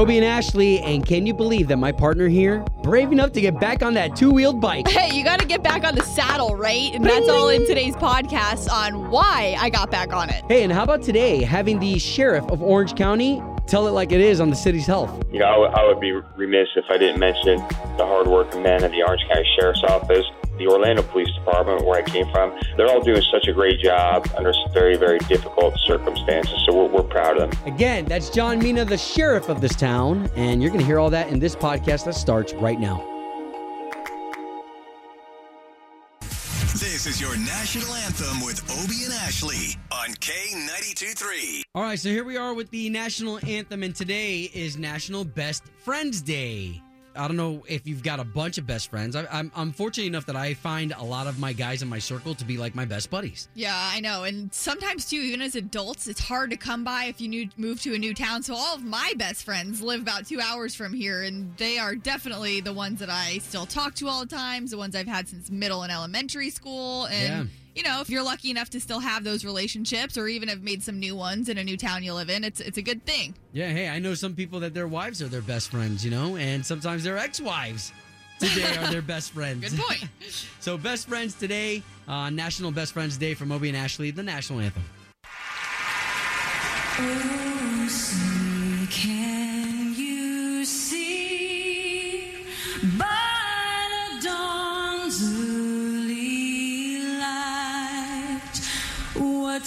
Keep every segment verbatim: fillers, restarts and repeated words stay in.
Obie and Ashley, and can you believe that my partner here, brave enough to get back on that two-wheeled bike. Hey, you gotta get back on the saddle, right? And that's all in today's podcast on why I got back on it. Hey, and how about today having the sheriff of Orange County tell it like it is on the city's health. You know, I, w- I would be remiss if I didn't mention the hard-working men of the Orange County Sheriff's Office, the Orlando Police Department, where I came from. They're all doing such a great job under some very, very difficult circumstances, so we're, we're proud of them. Again, that's John Mina, the sheriff of this town, and you're going to hear all that in this podcast that starts right now. This is your National Anthem with Obie and Ashley on K ninety-two point three. All right, so here we are with the National Anthem, and today is National Best Friends Day. I don't know if you've got a bunch of best friends. I, I'm, I'm fortunate enough that I find a lot of my guys in my circle to be like my best buddies. Yeah, I know. And sometimes, too, even as adults, it's hard to come by if you new, move to a new town. So all of my best friends live about two hours from here, and they are definitely the ones that I still talk to all the time, the ones I've had since middle and elementary school. And, yeah. You know, if you're lucky enough to still have those relationships or even have made some new ones in a new town you live in, it's it's a good thing. Yeah, hey, I know some people that their wives are their best friends, you know, and sometimes their ex-wives today are their best friends. Good point. So best friends today, uh, National Best Friends Day from Obie and Ashley, the National Anthem. Oh, see, can you see by the dawn's early light what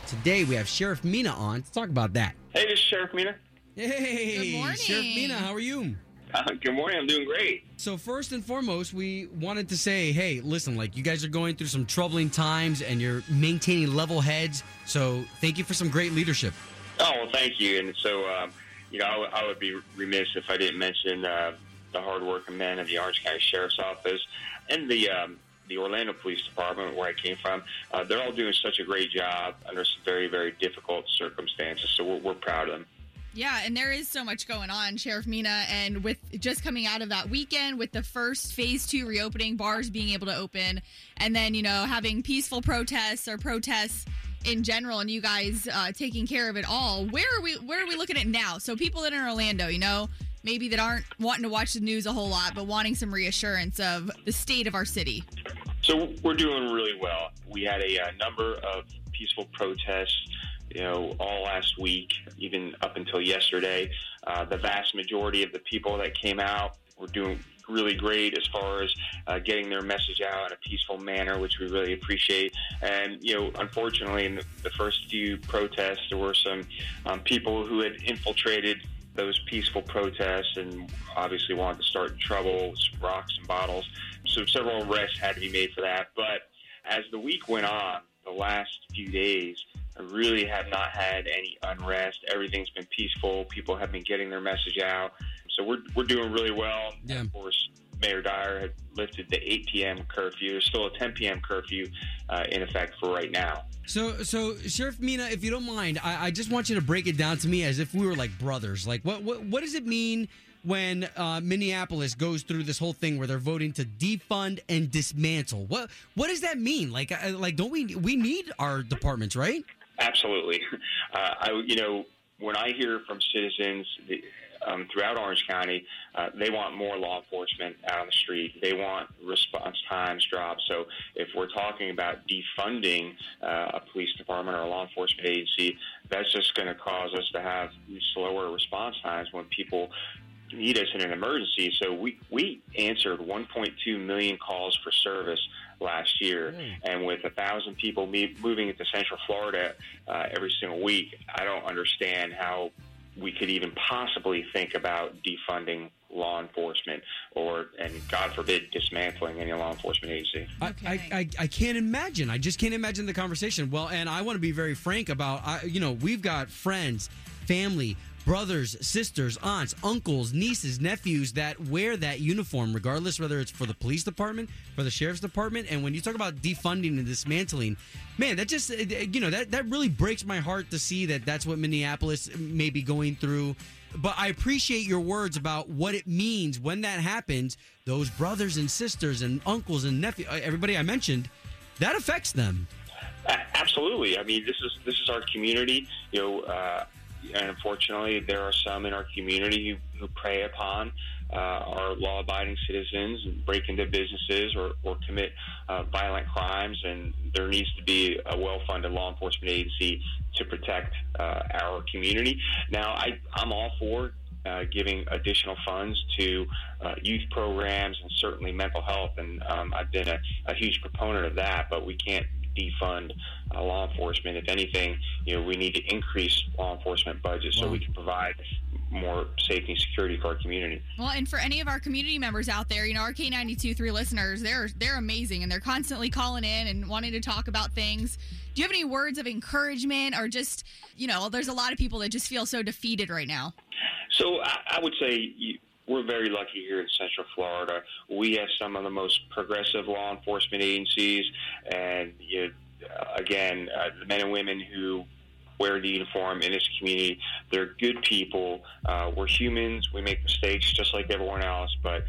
Today, we have Sheriff Mina on to talk about that. Hey, this is Sheriff Mina. Hey. Good morning. Sheriff Mina, how are you? Uh, good morning. I'm doing great. So first and foremost, we wanted to say, hey, listen, like you guys are going through some troubling times and you're maintaining level heads. So thank you for some great leadership. Oh, well, thank you. And so, um, you know, I, w- I would be remiss if I didn't mention uh, the hardworking men of the Orange County Sheriff's Office and the um, the Orlando Police Department, where I came from. Uh, they're all doing such a great job under some very, very difficult circumstances. So we're, we're proud of them. Yeah, and there is so much going on, Sheriff Mina, and with just coming out of that weekend with the first phase two reopening, bars being able to open, and then, you know, having peaceful protests or protests in general, and you guys uh, taking care of it all. Where are we Where are we looking at now? So people that are in Orlando, you know, maybe that aren't wanting to watch the news a whole lot, but wanting some reassurance of the state of our city. So we're doing really well. We had a, a number of peaceful protests, you know, all last week, even up until yesterday. Uh, the vast majority of the people that came out were doing really great as far as uh, getting their message out in a peaceful manner, which we really appreciate. And, you know, unfortunately, in the, the first few protests, there were some um, people who had infiltrated those peaceful protests and obviously wanted to start trouble with some rocks and bottles. So several arrests had to be made for that. But as the week went on, the last few days, I really have not had any unrest. Everything's been peaceful. People have been getting their message out. So we're we're doing really well. Yeah. Of course, Mayor Dyer had lifted the eight p.m. curfew. There's still a ten p.m. curfew uh, in effect for right now. So, so Sheriff Mina, if you don't mind, I, I just want you to break it down to me as if we were like brothers. Like, what what, what does it mean when uh, Minneapolis goes through this whole thing where they're voting to defund and dismantle? What what does that mean? Like, I, like don't we we need our departments, right? Absolutely. Uh, I, you know, when I hear from citizens the, um, throughout Orange County, uh, they want more law enforcement out on the street. They want response times dropped. So if we're talking about defunding uh, a police department or a law enforcement agency, that's just going to cause us to have slower response times when people need us in an emergency. So we, we answered one point two million calls for service last year. Mm. And with a thousand people me- moving into Central Florida uh, every single week, I don't understand how we could even possibly think about defunding law enforcement or, and God forbid, dismantling any law enforcement agency. Okay. I, I, I can't imagine. I just can't imagine the conversation. Well, and I want to be very frank about, I, you know, we've got friends, family, brothers, sisters, aunts, uncles, nieces, nephews that wear that uniform, regardless whether it's for the police department, for the sheriff's department. And when you talk about defunding and dismantling, man, that just, you know, that, that really breaks my heart to see that that's what Minneapolis may be going through. But I appreciate your words about what it means when that happens. Those brothers and sisters and uncles and nephews, everybody I mentioned, that affects them. Absolutely. I mean, this is this is our community. You know, uh, and unfortunately, there are some in our community who, who prey upon uh, our law-abiding citizens and break into businesses or, or commit uh, violent crimes. And there needs to be a well-funded law enforcement agency to protect uh, our community. Now, I, I'm all for Uh, giving additional funds to uh, youth programs and certainly mental health, and um, I've been a, a huge proponent of that. But we can't defund uh, law enforcement. If anything, you know, we need to increase law enforcement budgets so we can provide more safety and security for our community. Well, and for any of our community members out there, you know, our K ninety-two point three listeners, they're they're amazing, and they're constantly calling in and wanting to talk about things. Do you have any words of encouragement, or just, you know, there's a lot of people that just feel so defeated right now? So I would say we're very lucky here in Central Florida. We have some of the most progressive law enforcement agencies, and you know, again, uh, the men and women who wear the uniform in this community, they're good people. Uh, we're humans. We make mistakes just like everyone else, but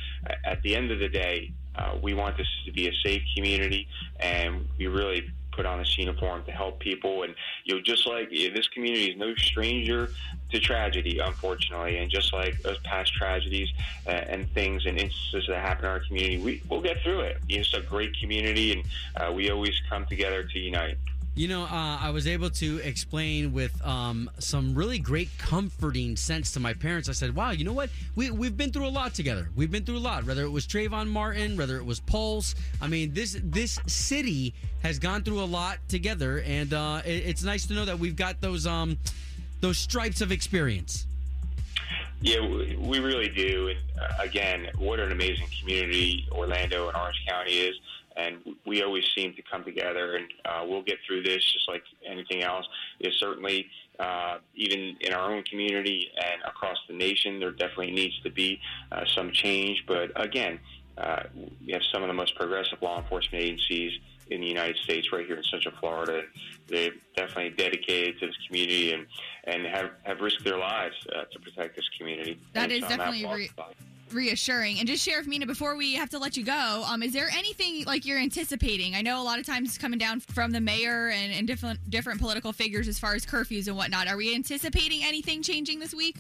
at the end of the day, uh, we want this to be a safe community, and we really put on this uniform to help people. And you know, just like this community is no stranger to tragedy, unfortunately, and just like those past tragedies uh, and things and instances that happen in our community, we, we'll get through it. It's a great community, and uh, we always come together to unite. You know, uh, I was able to explain with um, some really great comforting sense to my parents. I said, wow, you know what? We, we've been through a lot together. We've been through a lot, whether it was Trayvon Martin, whether it was Pulse. I mean, this this city has gone through a lot together, and uh, it, it's nice to know that we've got those um, those stripes of experience. Yeah, we really do. And uh, again, what an amazing community Orlando and Orange County is. And we always seem to come together, and uh, we'll get through this just like anything else. It's certainly, uh, even in our own community and across the nation, there definitely needs to be uh, some change. But again, uh, we have some of the most progressive law enforcement agencies in the United States right here in Central Florida. They're definitely dedicated to this community, and, and have, have risked their lives uh, to protect this community. That is definitely re- reassuring. And just, Sheriff Mina, before we have to let you go, um, is there anything like you're anticipating? I know a lot of times coming down from the mayor and, and different different political figures as far as curfews and whatnot. Are we anticipating anything changing this week?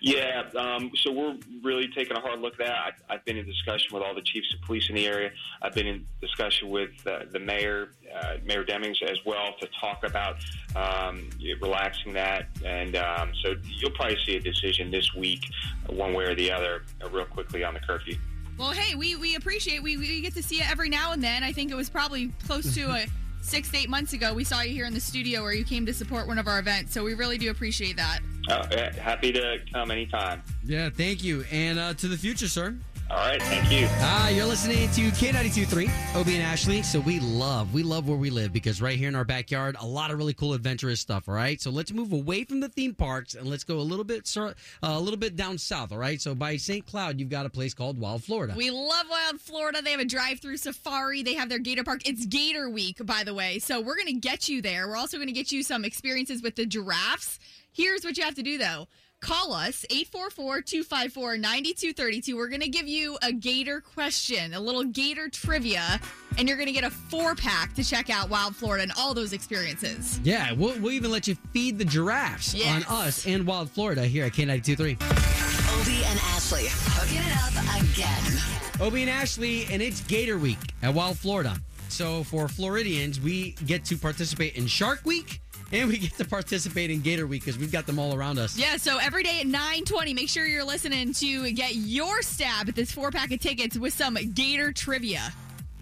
Yeah, um, so we're really taking a hard look at that. I, I've been in discussion with all the chiefs of police in the area. I've been in discussion with uh, the mayor, uh, Mayor Demings, as well, to talk about um, relaxing that. And um, so you'll probably see a decision this week, one way or the other, uh, real quickly on the curfew. Well, hey, we, we appreciate we we get to see you every now and then. I think it was probably close to a six to eight months ago we saw you here in the studio where you came to support one of our events. So we really do appreciate that. Oh, happy to come anytime. Yeah, thank you. And uh, to the future, sir. All right, thank you. Uh, you're listening to K ninety-two point three, Obie and Ashley. So we love, we love where we live, because right here in our backyard, a lot of really cool adventurous stuff, all right? So let's move away from the theme parks and let's go a little bit uh, a little bit down south, all right? So by Saint Cloud, you've got a place called Wild Florida. We love Wild Florida. They have a drive-through safari. They have their Gator Park. It's Gator Week, by the way. So we're going to get you there. We're also going to get you some experiences with the giraffes. Here's what you have to do, though. Call us, eight four four, two five four, nine two three two. We're going to give you a gator question, a little gator trivia, and you're going to get a four-pack to check out Wild Florida and all those experiences. Yeah, we'll, we'll even let you feed the giraffes yes. on us and Wild Florida here at K ninety-two point three. Obie and Ashley, hooking it up again. Obie and Ashley, and it's Gator Week at Wild Florida. So for Floridians, we get to participate in Shark Week. And we get to participate in Gator Week because we've got them all around us. Yeah, so every day at nine twenty, make sure you're listening to get your stab at this four-pack of tickets with some Gator trivia.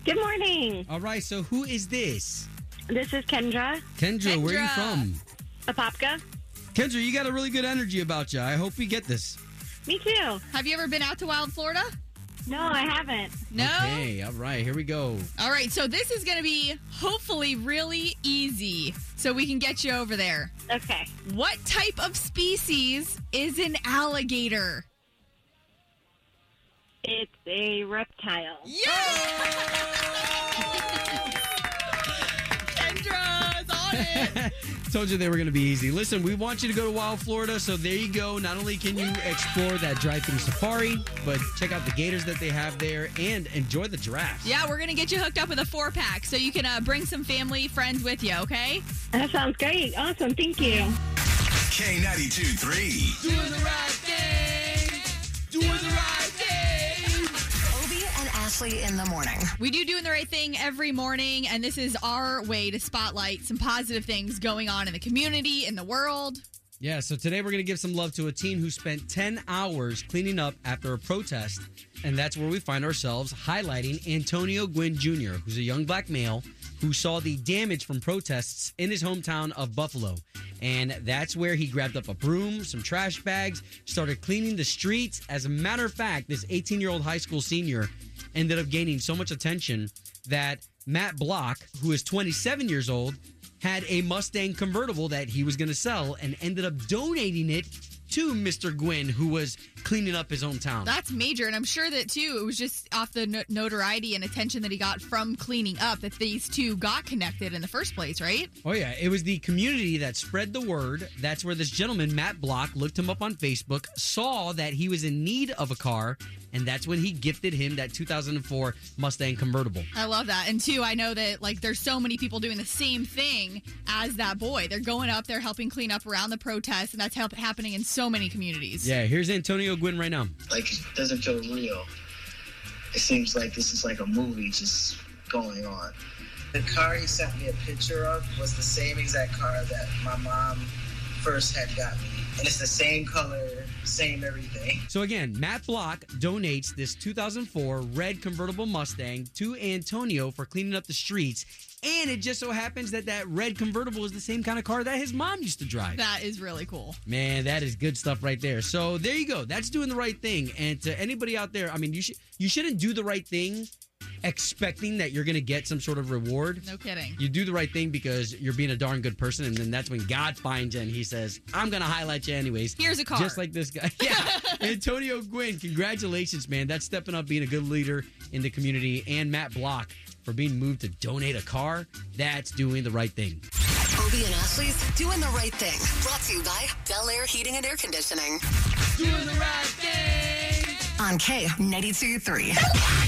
Good morning. All right, so who is this? This is Kendra. Kendra, Kendra. Where are you from? Apopka. Kendra, you got a really good energy about you. I hope we get this. Me too. Have you ever been out to Wild Florida? No, I haven't. No? Okay, all right, here we go. All right, so this is going to be hopefully really easy so we can get you over there. Okay. What type of species is an alligator? It's a reptile. Yes! Kendra's on it! Told you they were going to be easy. Listen, we want you to go to Wild Florida, so there you go. Not only can you explore that drive-thru safari, but check out the gators that they have there and enjoy the drafts. Yeah, we're going to get you hooked up with a four-pack, so you can uh, bring some family, friends with you, okay? That sounds great. Awesome. Thank you. K ninety-two point three. Doing the right thing. Doing the right thing. Obie and Ashley in the morning. We do Doing the Right Thing every morning, and this is our way to spotlight some positive things going on in the community, in the world. Yeah, so today we're going to give some love to a teen who spent ten hours cleaning up after a protest, and that's where we find ourselves highlighting Antonio Gwynn Junior, who's a young black male who saw the damage from protests in his hometown of Buffalo. And that's where he grabbed up a broom, some trash bags, started cleaning the streets. As a matter of fact, this eighteen-year-old high school senior ended up gaining so much attention that Matt Block, who is twenty-seven years old, had a Mustang convertible that he was going to sell and ended up donating it to Mister Gwynn, who was cleaning up his own town. That's major, and I'm sure that, too, it was just off the notoriety and attention that he got from cleaning up that these two got connected in the first place, right? Oh, yeah. It was the community that spread the word. That's where this gentleman, Matt Block, looked him up on Facebook, saw that he was in need of a car, and that's when he gifted him that two thousand four Mustang convertible. I love that. And, too, I know that, like, there's so many people doing the same thing as that boy. They're going up, they're helping clean up around the protests, and that's help- happening in so many communities. Yeah, here's Antonio Gwynn right now. Like, it doesn't feel real. It seems like this is like a movie just going on. The car he sent me a picture of was the same exact car that my mom first had got me. And it's the same color, same everything. So again, Matt Block donates this two thousand four red convertible Mustang to Antonio for cleaning up the streets. And it just so happens that that red convertible is the same kind of car that his mom used to drive. That is really cool. Man, that is good stuff right there. So there you go. That's doing the right thing. And to anybody out there, I mean, you, sh- you shouldn't do the right thing expecting that you're going to get some sort of reward. No kidding. You do the right thing because you're being a darn good person, and then that's when God finds you and he says, I'm going to highlight you anyways. Here's a car. Just like this guy. Yeah. Antonio Gwynn, congratulations, man. That's stepping up, being a good leader in the community. And Matt Block for being moved to donate a car. That's doing the right thing. Obie and Ashley's Doing the Right Thing. Brought to you by Bel Air Heating and Air Conditioning. Doing the right thing. On K ninety-two point three.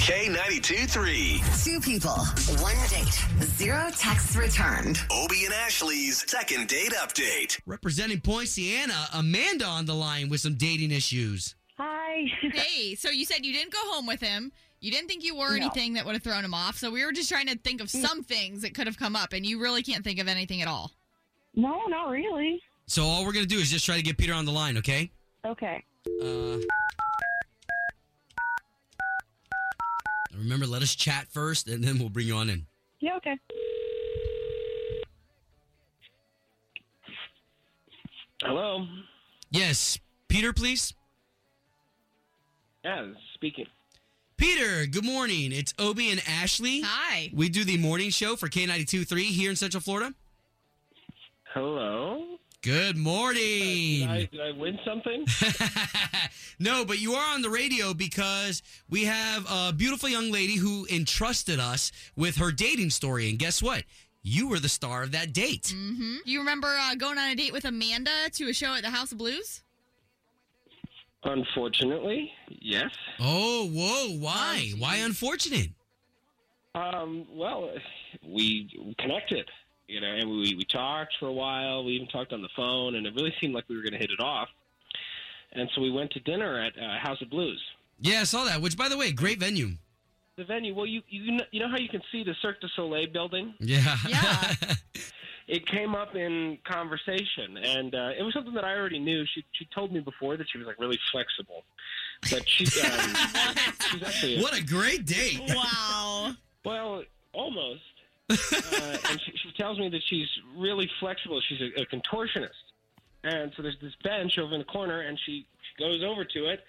K ninety-two point three. Two people, one date, zero texts returned. Obie and Ashley's second date update. Representing Poinciana, Amanda on the line with some dating issues. Hi. Hey, so you said you didn't go home with him. You didn't think you wore no. anything that would have thrown him off. So we were just trying to think of some things that could have come up, and you really can't think of anything at all. No, not really. So all we're going to do is just try to get Peter on the line, okay? Okay. Uh, remember, let us chat first, and then we'll bring you on in. Yeah, okay. Hello? Yes. Peter, please? Yeah, speaking. Peter, good morning. It's Obie and Ashley. Hi. We do the morning show for K ninety-two point three here in Central Florida. Hello. Good morning. Uh, did, I, did I win something? No, but you are on the radio because we have a beautiful young lady who entrusted us with her dating story. And guess what? You were the star of that date. Mm-hmm. Do you remember uh, going on a date with Amanda to a show at the House of Blues? Unfortunately, yes. Oh, whoa, why? Why unfortunate? Um, well, we connected, you know, and we, we talked for a while. We even talked on the phone, and it really seemed like we were going to hit it off. And so we went to dinner at uh, House of Blues. Yeah, I saw that, which, by the way, great venue. The venue, well, you you know, you know how you can see the Cirque du Soleil building? Yeah. Yeah. It came up in conversation, and uh, it was something that I already knew. She she told me before that she was, like, really flexible. But she, um, she's actually... A, what a great date. Wow. Well, almost. Uh, and she, she tells me that she's really flexible. She's a, a contortionist. And so there's this bench over in the corner, and she, she goes over to it,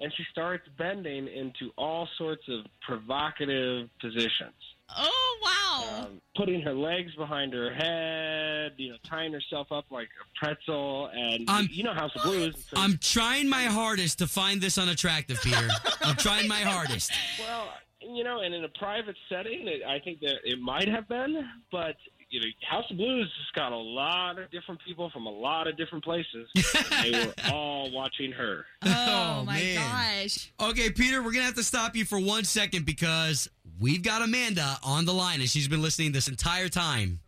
and she starts bending into all sorts of provocative positions. Oh, wow. Um, putting her legs behind her head, you know, tying herself up like a pretzel, and I'm, you know House of Blues. So I'm trying my hardest to find this unattractive, Peter. I'm trying my hardest. Well, you know, and in a private setting, it, I think that it might have been, but... You know, House of Blues has got a lot of different people from a lot of different places, and they were all watching her. Oh, oh my man. gosh. Okay, Peter, we're going to have to stop you for one second because we've got Amanda on the line, and she's been listening this entire time.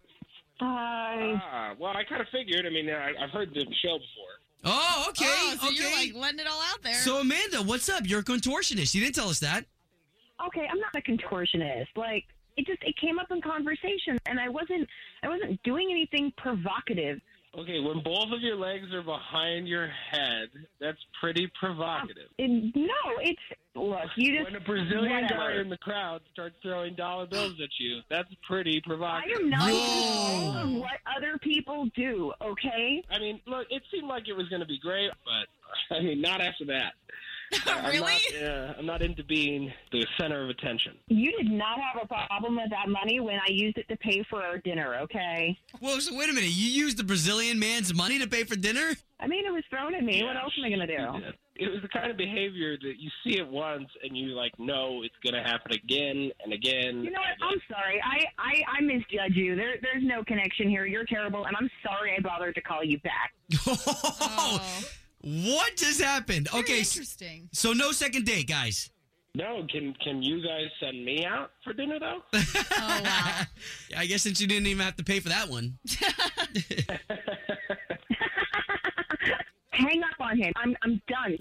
Hi. Uh, well, I kind of figured. I mean, I, I've heard the show before. Oh, okay. Oh, so okay. You're, like, letting it all out there. So, Amanda, what's up? You're a contortionist. You didn't tell us that. Okay, I'm not a contortionist. Like... It just it came up in conversation, and I wasn't I wasn't doing anything provocative. Okay, when both of your legs are behind your head, that's pretty provocative. Uh, it, no, it's look you just when a Brazilian guy in the crowd starts throwing dollar bills at you, that's pretty provocative. I am not control of what other people do. Okay, I mean, look, it seemed like it was going to be great, but I mean, not after that. Uh, really? I'm not, uh, I'm not into being the center of attention. You did not have a problem with that money when I used it to pay for our dinner, okay? Well, so wait a minute. You used the Brazilian man's money to pay for dinner? I mean, it was thrown at me. Yeah, what else am I going to do? It was the kind of behavior that you see it once and you, like, know it's going to happen again and again. You know what? I'm sorry. I, I, I misjudge you. There, there's no connection here. You're terrible, and I'm sorry I bothered to call you back. Oh. What just happened? Very okay, interesting. So no second date, guys. No, can can you guys send me out for dinner though? Oh wow! I guess since you didn't even have to pay for that one. Hang up on him. I'm I'm done.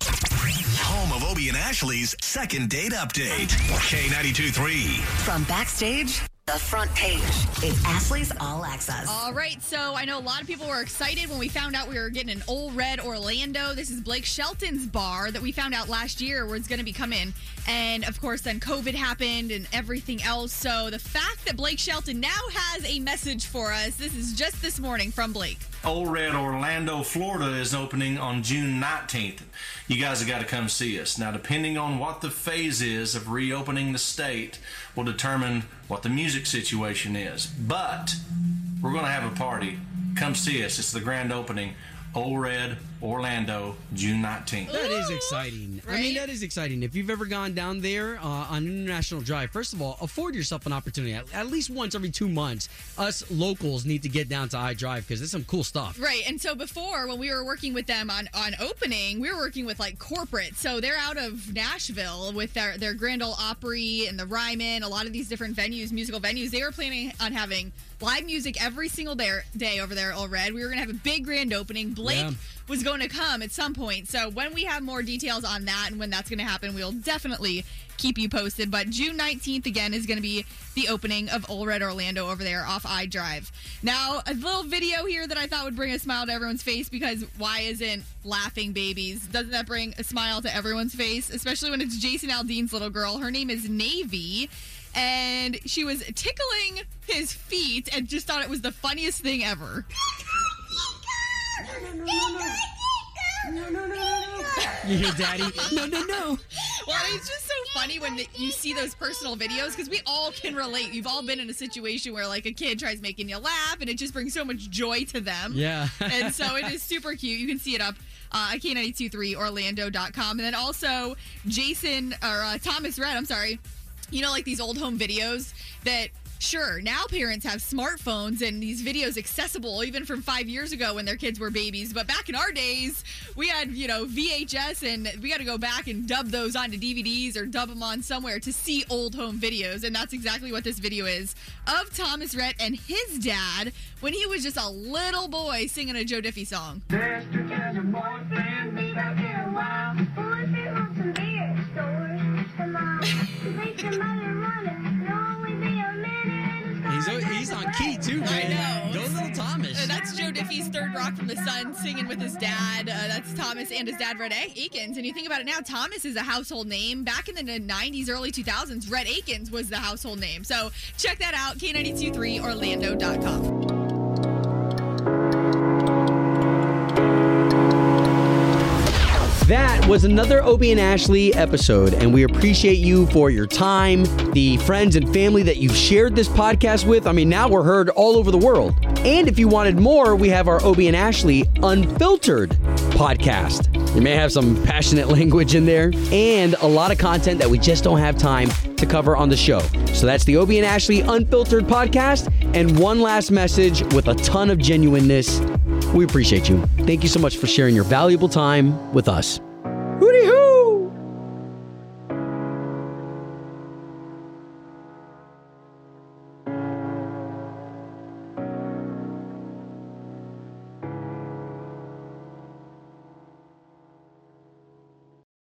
Home of Obie and Ashley's second date update. K ninety-two point three. From backstage. The front page. It's Ashley's All Access. All right, so I know a lot of people were excited when we found out we were getting an Old Red Orlando. This is Blake Shelton's bar that we found out last year was going to be coming. And, of course, then COVID happened and everything else. So the fact that Blake Shelton now has a message for us, this is just this morning from Blake. Old Red Orlando, Florida is opening on June nineteenth. You guys have got to come see us. Now, depending on what the phase is of reopening the state will determine what the music situation is. But we're going to have a party. Come see us. It's the grand opening. Old Red Orlando, June nineteenth. That is exciting. Right? I mean, that is exciting. If you've ever gone down there uh, on International Drive, first of all, afford yourself an opportunity. At, at least once every two months, us locals need to get down to iDrive because there's some cool stuff. Right, and so before, when we were working with them on, on opening, we were working with, like, corporate. So they're out of Nashville with their, their Grand Ole Opry and the Ryman, a lot of these different venues, musical venues. They were planning on having live music every single day over there at Old Red. We were going to have a big grand opening. Blake yeah. was going to come at some point. So when we have more details on that and when that's going to happen, we'll definitely keep you posted. But June nineteenth, again, is going to be the opening of Old Red Orlando over there off iDrive. Now, a little video here that I thought would bring a smile to everyone's face because why isn't laughing babies? Doesn't that bring a smile to everyone's face? Especially when it's Jason Aldean's little girl. Her name is Navy. And she was tickling his feet and just thought it was the funniest thing ever. No, no, no, no, no. No, no, no, no. You hear Daddy? No, no, no. Well, it's just so funny when the, you see those personal videos because we all can relate. You've all been in a situation where, like, a kid tries making you laugh, and it just brings so much joy to them. Yeah. And so it is super cute. You can see it up. Uh, K ninety-two point three Orlando dot com. And then also Jason, or uh, Thomas Redd, I'm sorry. You know, like these old home videos that, sure, now parents have smartphones and these videos accessible even from five years ago when their kids were babies. But back in our days, we had, you know, V H S, and we got to go back and dub those onto D V Ds or dub them on somewhere to see old home videos. And that's exactly what this video is of Thomas Rhett and his dad when he was just a little boy singing a Joe Diffie song. There's two kinds of boys and me back in a while. Boys who want some beer, stores, come on. He's, o- he's on key too, man. I know. Go little Thomas. Uh, that's Joe Diffie's Third Rock from the Sun singing with his dad. Uh, that's Thomas and his dad, Red Akins. And you think about it now, Thomas is a household name. Back in the nineties, early two thousands, Red Akins was the household name. So check that out, K ninety-two point three Orlando dot com. That was another Obie and Ashley episode, and we appreciate you for your time, the friends and family that you've shared this podcast with. I mean, now we're heard all over the world. And if you wanted more, we have our Obie and Ashley Unfiltered podcast. You may have some passionate language in there and a lot of content that we just don't have time to cover on the show. So that's the Obie and Ashley Unfiltered podcast. And one last message with a ton of genuineness. We appreciate you. Thank you so much for sharing your valuable time with us.